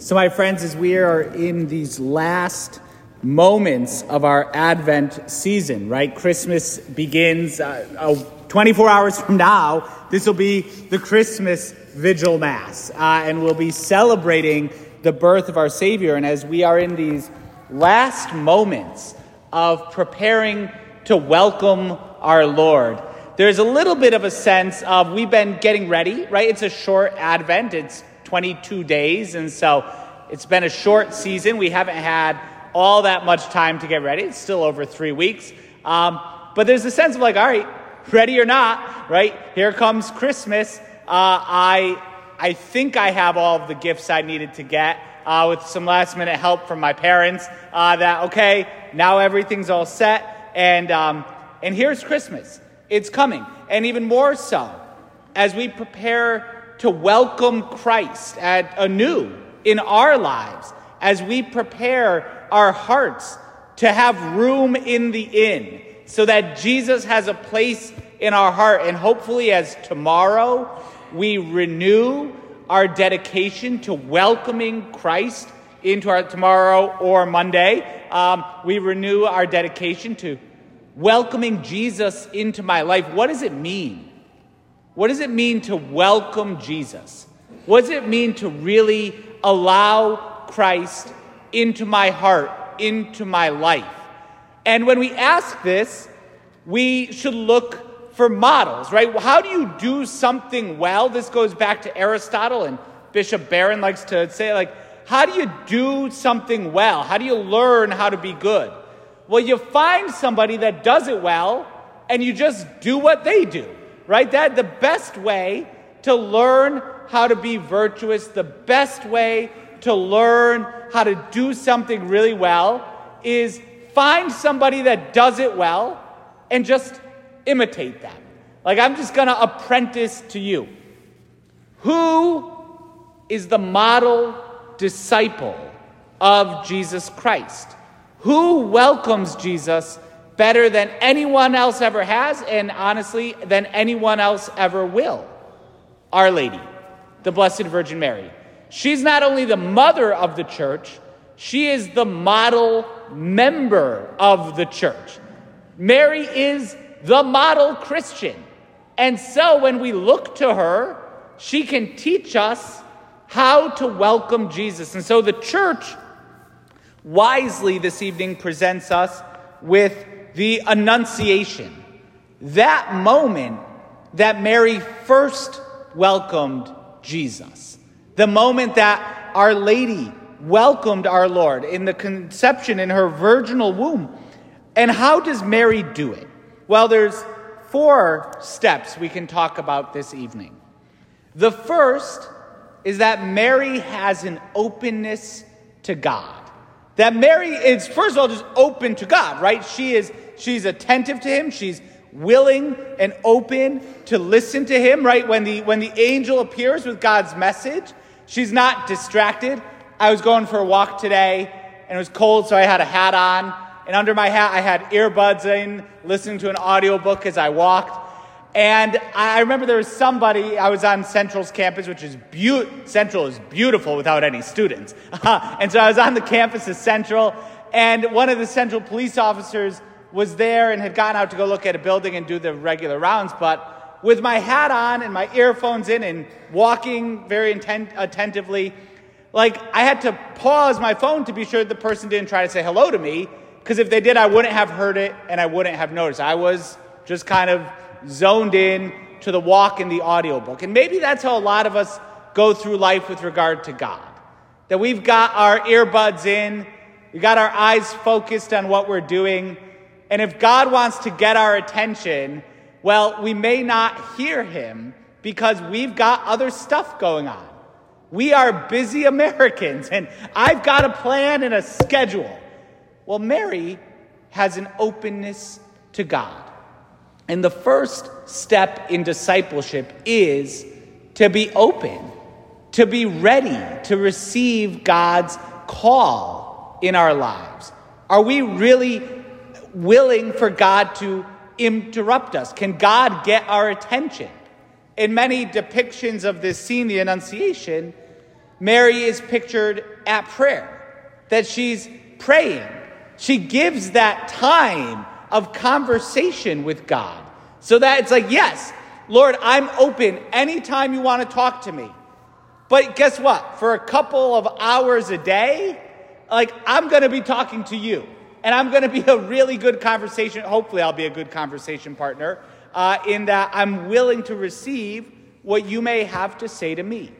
So my friends, as we are in these last moments of our Advent season, right? Christmas begins 24 hours from now. This will be the Christmas Vigil Mass, and we'll be celebrating the birth of our Savior. And as we are in these last moments of preparing to welcome our Lord, there's a little bit of a sense of we've been getting ready, right? It's a short Advent. It's 22 days. And so it's been a short season. We haven't had all that much time to get ready. It's still over 3 weeks. But there's a sense of like, all right, ready or not, right? Here comes Christmas. I think I have all of the gifts I needed to get with some last minute help from my parents that, okay, now everything's all set. And here's Christmas. It's coming. And even more so, as we prepare to welcome Christ anew in our lives, as we prepare our hearts to have room in the inn, so that Jesus has a place in our heart. And hopefully as tomorrow we renew our dedication to welcoming Christ into our tomorrow or Monday, we renew our dedication to welcoming Jesus into my life. What does it mean? What does it mean to welcome Jesus? What does it mean to really allow Christ into my heart, into my life? And when we ask this, we should look for models, right? How do you do something well? This goes back to Aristotle, and Bishop Barron likes to say, like, how do you do something well? How do you learn how to be good? Well, you find somebody that does it well, and you just do what they do, right? That the best way to learn how to be virtuous, the best way to learn how to do something really well is find somebody that does it well and just imitate them. Like, I'm just going to apprentice to you. Who is the model disciple of Jesus Christ? Who welcomes Jesus better than anyone else ever has, and honestly, than anyone else ever will? Our Lady, the Blessed Virgin Mary. She's not only the mother of the church, she is the model member of the church. Mary is the model Christian. And so when we look to her, she can teach us how to welcome Jesus. And so the church wisely this evening presents us with the Annunciation, that moment that Mary first welcomed Jesus, the moment that Our Lady welcomed our Lord in the conception in her virginal womb. And how does Mary do it? Well, there's 4 steps we can talk about this evening. The first is that Mary has an openness to God. That Mary is, first of all, just open to God, right? She's attentive to him. She's willing and open to listen to him, right? When the angel appears with God's message, she's not distracted. I was going for a walk today, and it was cold, so I had a hat on. And under my hat, I had earbuds in, listening to an audiobook as I walked. And I remember there was somebody, I was on Central's campus, which is beautiful. Central is beautiful without any students. And so I was on the campus of Central, and one of the Central police officers was there and had gone out to go look at a building and do the regular rounds. But with my hat on and my earphones in and walking very attentively, like, I had to pause my phone to be sure the person didn't try to say hello to me, because if they did, I wouldn't have heard it and I wouldn't have noticed. I was just kind of zoned in to the walk in the audiobook. And maybe that's how a lot of us go through life with regard to God, that we've got our earbuds in, we've got our eyes focused on what we're doing, and if God wants to get our attention, well, we may not hear him because we've got other stuff going on. We are busy Americans, and I've got a plan and a schedule. Well, Mary has an openness to God. And the first step in discipleship is to be open, to be ready to receive God's call in our lives. Are we really willing for God to interrupt us? Can God get our attention? In many depictions of this scene, the Annunciation, Mary is pictured at prayer, that she's praying. She gives that time of conversation with God so that it's like, yes, Lord, I'm open anytime you want to talk to me. But guess what? For a couple of hours a day, like, I'm going to be talking to you. And I'm going to be a really good conversation. Hopefully I'll be a good conversation partner in that I'm willing to receive what you may have to say to me.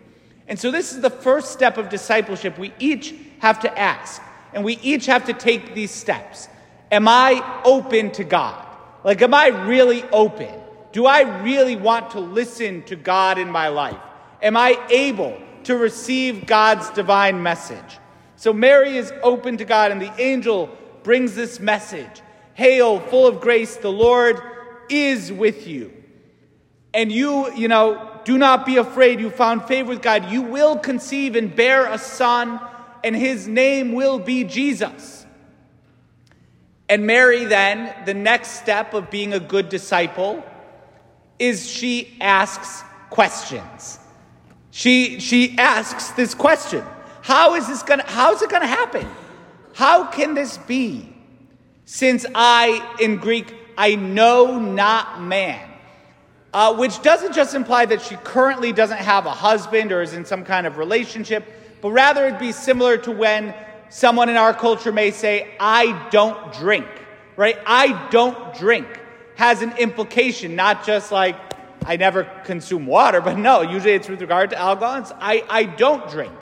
And so this is the first step of discipleship. We each have to ask, and we each have to take these steps. Am I open to God? Like, am I really open? Do I really want to listen to God in my life? Am I able to receive God's divine message? So Mary is open to God, and the angel brings this message. Hail, full of grace, the Lord is with you. And you do not be afraid. You found favor with God. You will conceive and bear a son, and his name will be Jesus. And Mary then, the next step of being a good disciple, is she asks questions. She asks this question. How is it gonna happen? How can this be? Since I, in Greek, I know not man. Which doesn't just imply that she currently doesn't have a husband or is in some kind of relationship, but rather it'd be similar to when someone in our culture may say, I don't drink, right? I don't drink has an implication, not just like, I never consume water, but no, usually it's with regard to alcohol. I don't drink.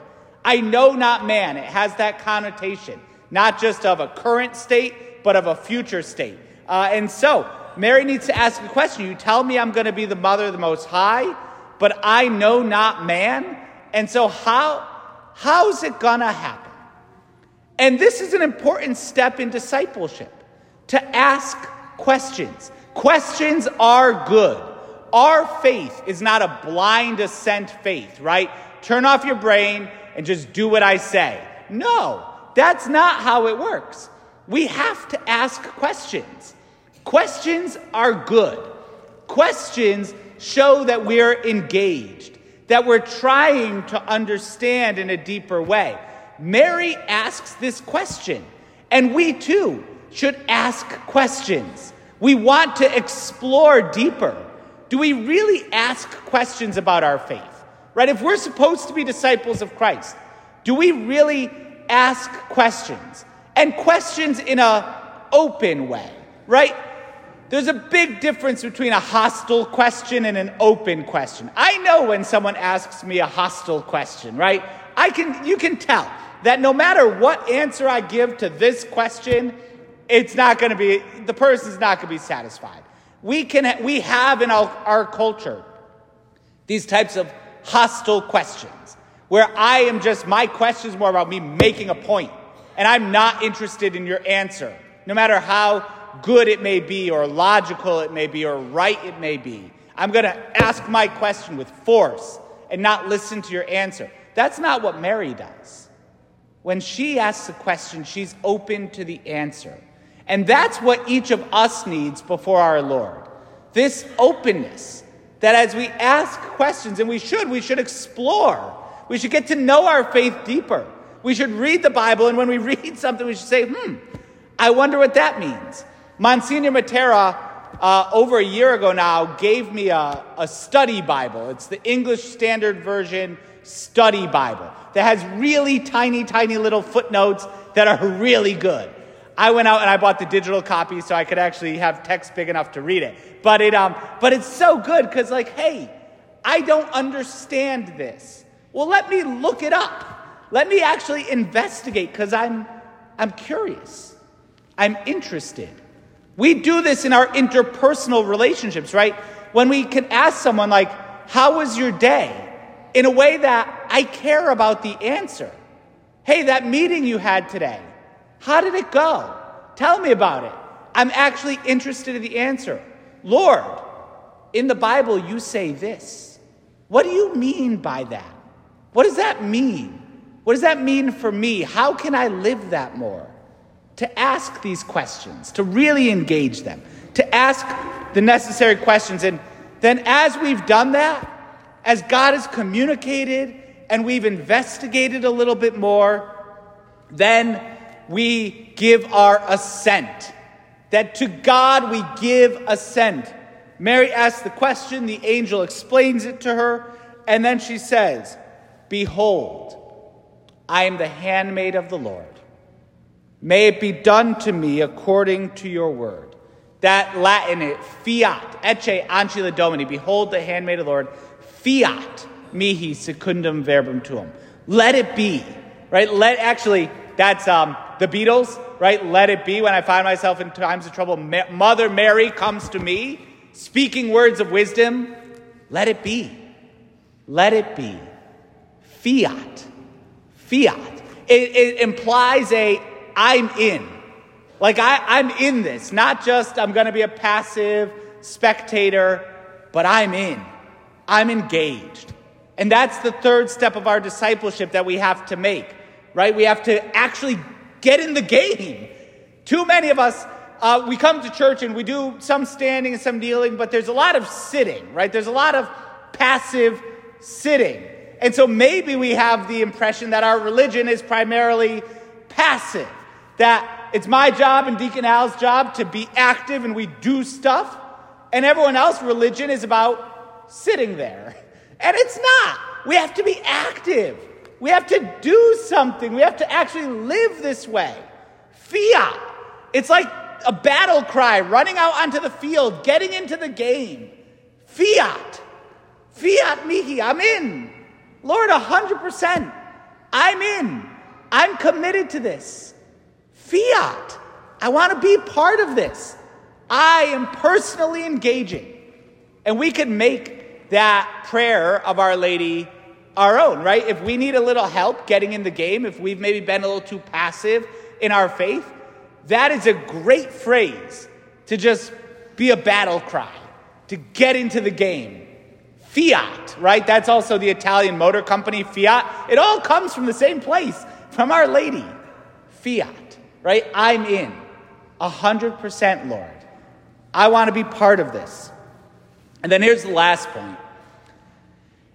I know not man. It has that connotation, not just of a current state, but of a future state. And so Mary needs to ask a question. You tell me I'm going to be the mother of the Most High, but I know not man. And so how's it going to happen? And this is an important step in discipleship, to ask questions. Questions are good. Our faith is not a blind assent faith, right? Turn off your brain and just do what I say. No, that's not how it works. We have to ask questions. Questions are good. Questions show that we're engaged, that we're trying to understand in a deeper way. Mary asks this question, and we too should ask questions. We want to explore deeper. Do we really ask questions about our faith? Right? If we're supposed to be disciples of Christ, do we really ask questions? And questions in an open way, right? There's a big difference between a hostile question and an open question. I know when someone asks me a hostile question, right? You can tell that no matter what answer I give to this question, the person's not going to be satisfied. We have in our culture these types of hostile questions where my question is more about me making a point, and I'm not interested in your answer, no matter how good it may be or logical it may be or right it may be. I'm going to ask my question with force and not listen to your answer. That's not what Mary does. When she asks a question, she's open to the answer. And that's what each of us needs before our Lord. This openness that as we ask questions, and we should explore. We should get to know our faith deeper. We should read the Bible, and when we read something, we should say, I wonder what that means. Monsignor Matera, over a year ago now, gave me a study Bible. It's the English Standard Version study Bible that has really tiny, tiny little footnotes that are really good. I went out and I bought the digital copy so I could actually have text big enough to read it. But it's so good because, like, hey, I don't understand this. Well, let me look it up. Let me actually investigate because I'm curious. I'm interested. We do this in our interpersonal relationships, right? When we can ask someone, like, how was your day? In a way that I care about the answer. Hey, that meeting you had today, how did it go? Tell me about it. I'm actually interested in the answer. Lord, in the Bible, you say this. What do you mean by that? What does that mean? What does that mean for me? How can I live that more? To ask these questions, to really engage them, to ask the necessary questions. And then as we've done that, as God has communicated and we've investigated a little bit more, then we give our assent. That to God we give assent. Mary asks the question, the angel explains it to her, and then she says, "Behold, I am the handmaid of the Lord. May it be done to me according to your word." That Latinate, fiat, ecce ancilla domini, behold the handmaid of the Lord, fiat mihi secundum verbum tuum. Let it be, right? That's the Beatles, right? Let it be when I find myself in times of trouble. Mother Mary comes to me, speaking words of wisdom. Let it be. Let it be. Fiat. Fiat. It implies I'm in. Like I'm in this. Not just I'm going to be a passive spectator, but I'm in. I'm engaged. And that's the third step of our discipleship that we have to make, right? We have to actually get in the game. Too many of us, we come to church and we do some standing and some kneeling, but there's a lot of sitting, right? There's a lot of passive sitting. And so maybe we have the impression that our religion is primarily passive, that it's my job and Deacon Al's job to be active and we do stuff, and everyone else's religion is about sitting there. And it's not. We have to be active. We have to do something. We have to actually live this way. Fiat. It's like a battle cry, running out onto the field, getting into the game. Fiat. Fiat mihi. I'm in. Lord, 100%. I'm in. I'm committed to this. Fiat. I want to be part of this. I am personally engaging. And we can make that prayer of Our Lady our own, right? If we need a little help getting in the game, if we've maybe been a little too passive in our faith, that is a great phrase to just be a battle cry, to get into the game. Fiat, right? That's also the Italian motor company, Fiat. It all comes from the same place, from Our Lady. Fiat, right? I'm in. 100%, Lord. I want to be part of this. And then here's the last point,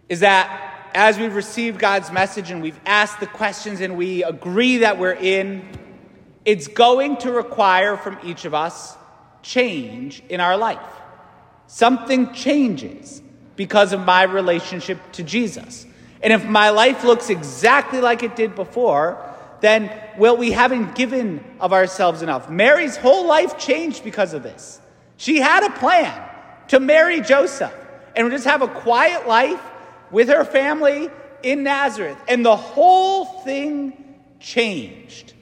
is that as we've received God's message and we've asked the questions and we agree that we're in, it's going to require from each of us change in our life. Something changes because of my relationship to Jesus. And if my life looks exactly like it did before, then, well, we haven't given of ourselves enough. Mary's whole life changed because of this. She had a plan to marry Joseph and just have a quiet life with her family in Nazareth. And the whole thing changed.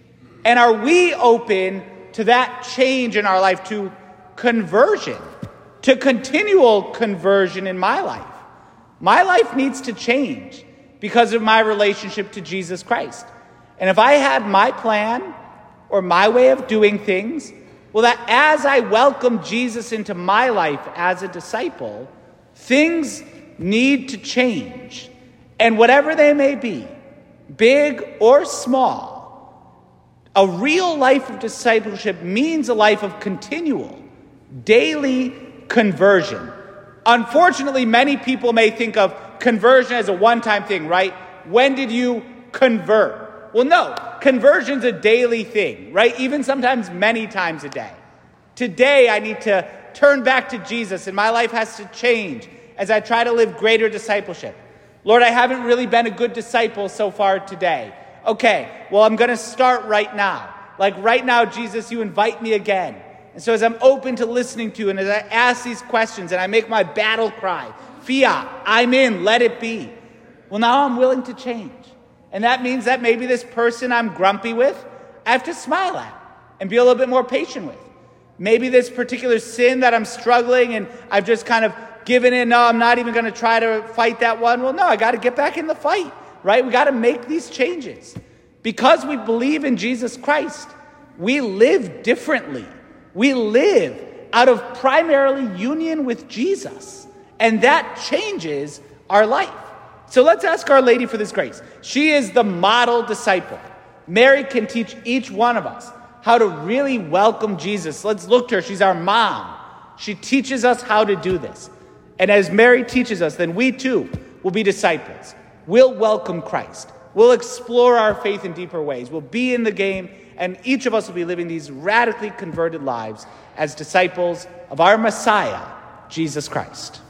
And are we open to that change in our life, to conversion, to continual conversion in my life? My life needs to change because of my relationship to Jesus Christ. And if I had my plan or my way of doing things, well, that as I welcome Jesus into my life as a disciple, things need to change. And whatever they may be, big or small, a real life of discipleship means a life of continual, daily conversion. Unfortunately, many people may think of conversion as a one-time thing, right? When did you convert? Well, no, conversion's a daily thing, right? Even sometimes many times a day. Today, I need to turn back to Jesus and my life has to change as I try to live greater discipleship. Lord, I haven't really been a good disciple so far today. Okay, well, I'm going to start right now. Like right now, Jesus, you invite me again. And so as I'm open to listening to you, and as I ask these questions and I make my battle cry, Fiat, I'm in, let it be. Well, now I'm willing to change. And that means that maybe this person I'm grumpy with, I have to smile at and be a little bit more patient with. Maybe this particular sin that I'm struggling and I've just kind of given in, no, I'm not even going to try to fight that one. Well, no, I got to get back in the fight, right? We got to make these changes. Because we believe in Jesus Christ, we live differently. We live out of primarily union with Jesus. And that changes our life. So let's ask Our Lady for this grace. She is the model disciple. Mary can teach each one of us how to really welcome Jesus. Let's look to her. She's our mom. She teaches us how to do this. And as Mary teaches us, then we too will be disciples. we'll welcome Christ. We'll explore our faith in deeper ways. We'll be in the game, and each of us will be living these radically converted lives as disciples of our Messiah, Jesus Christ.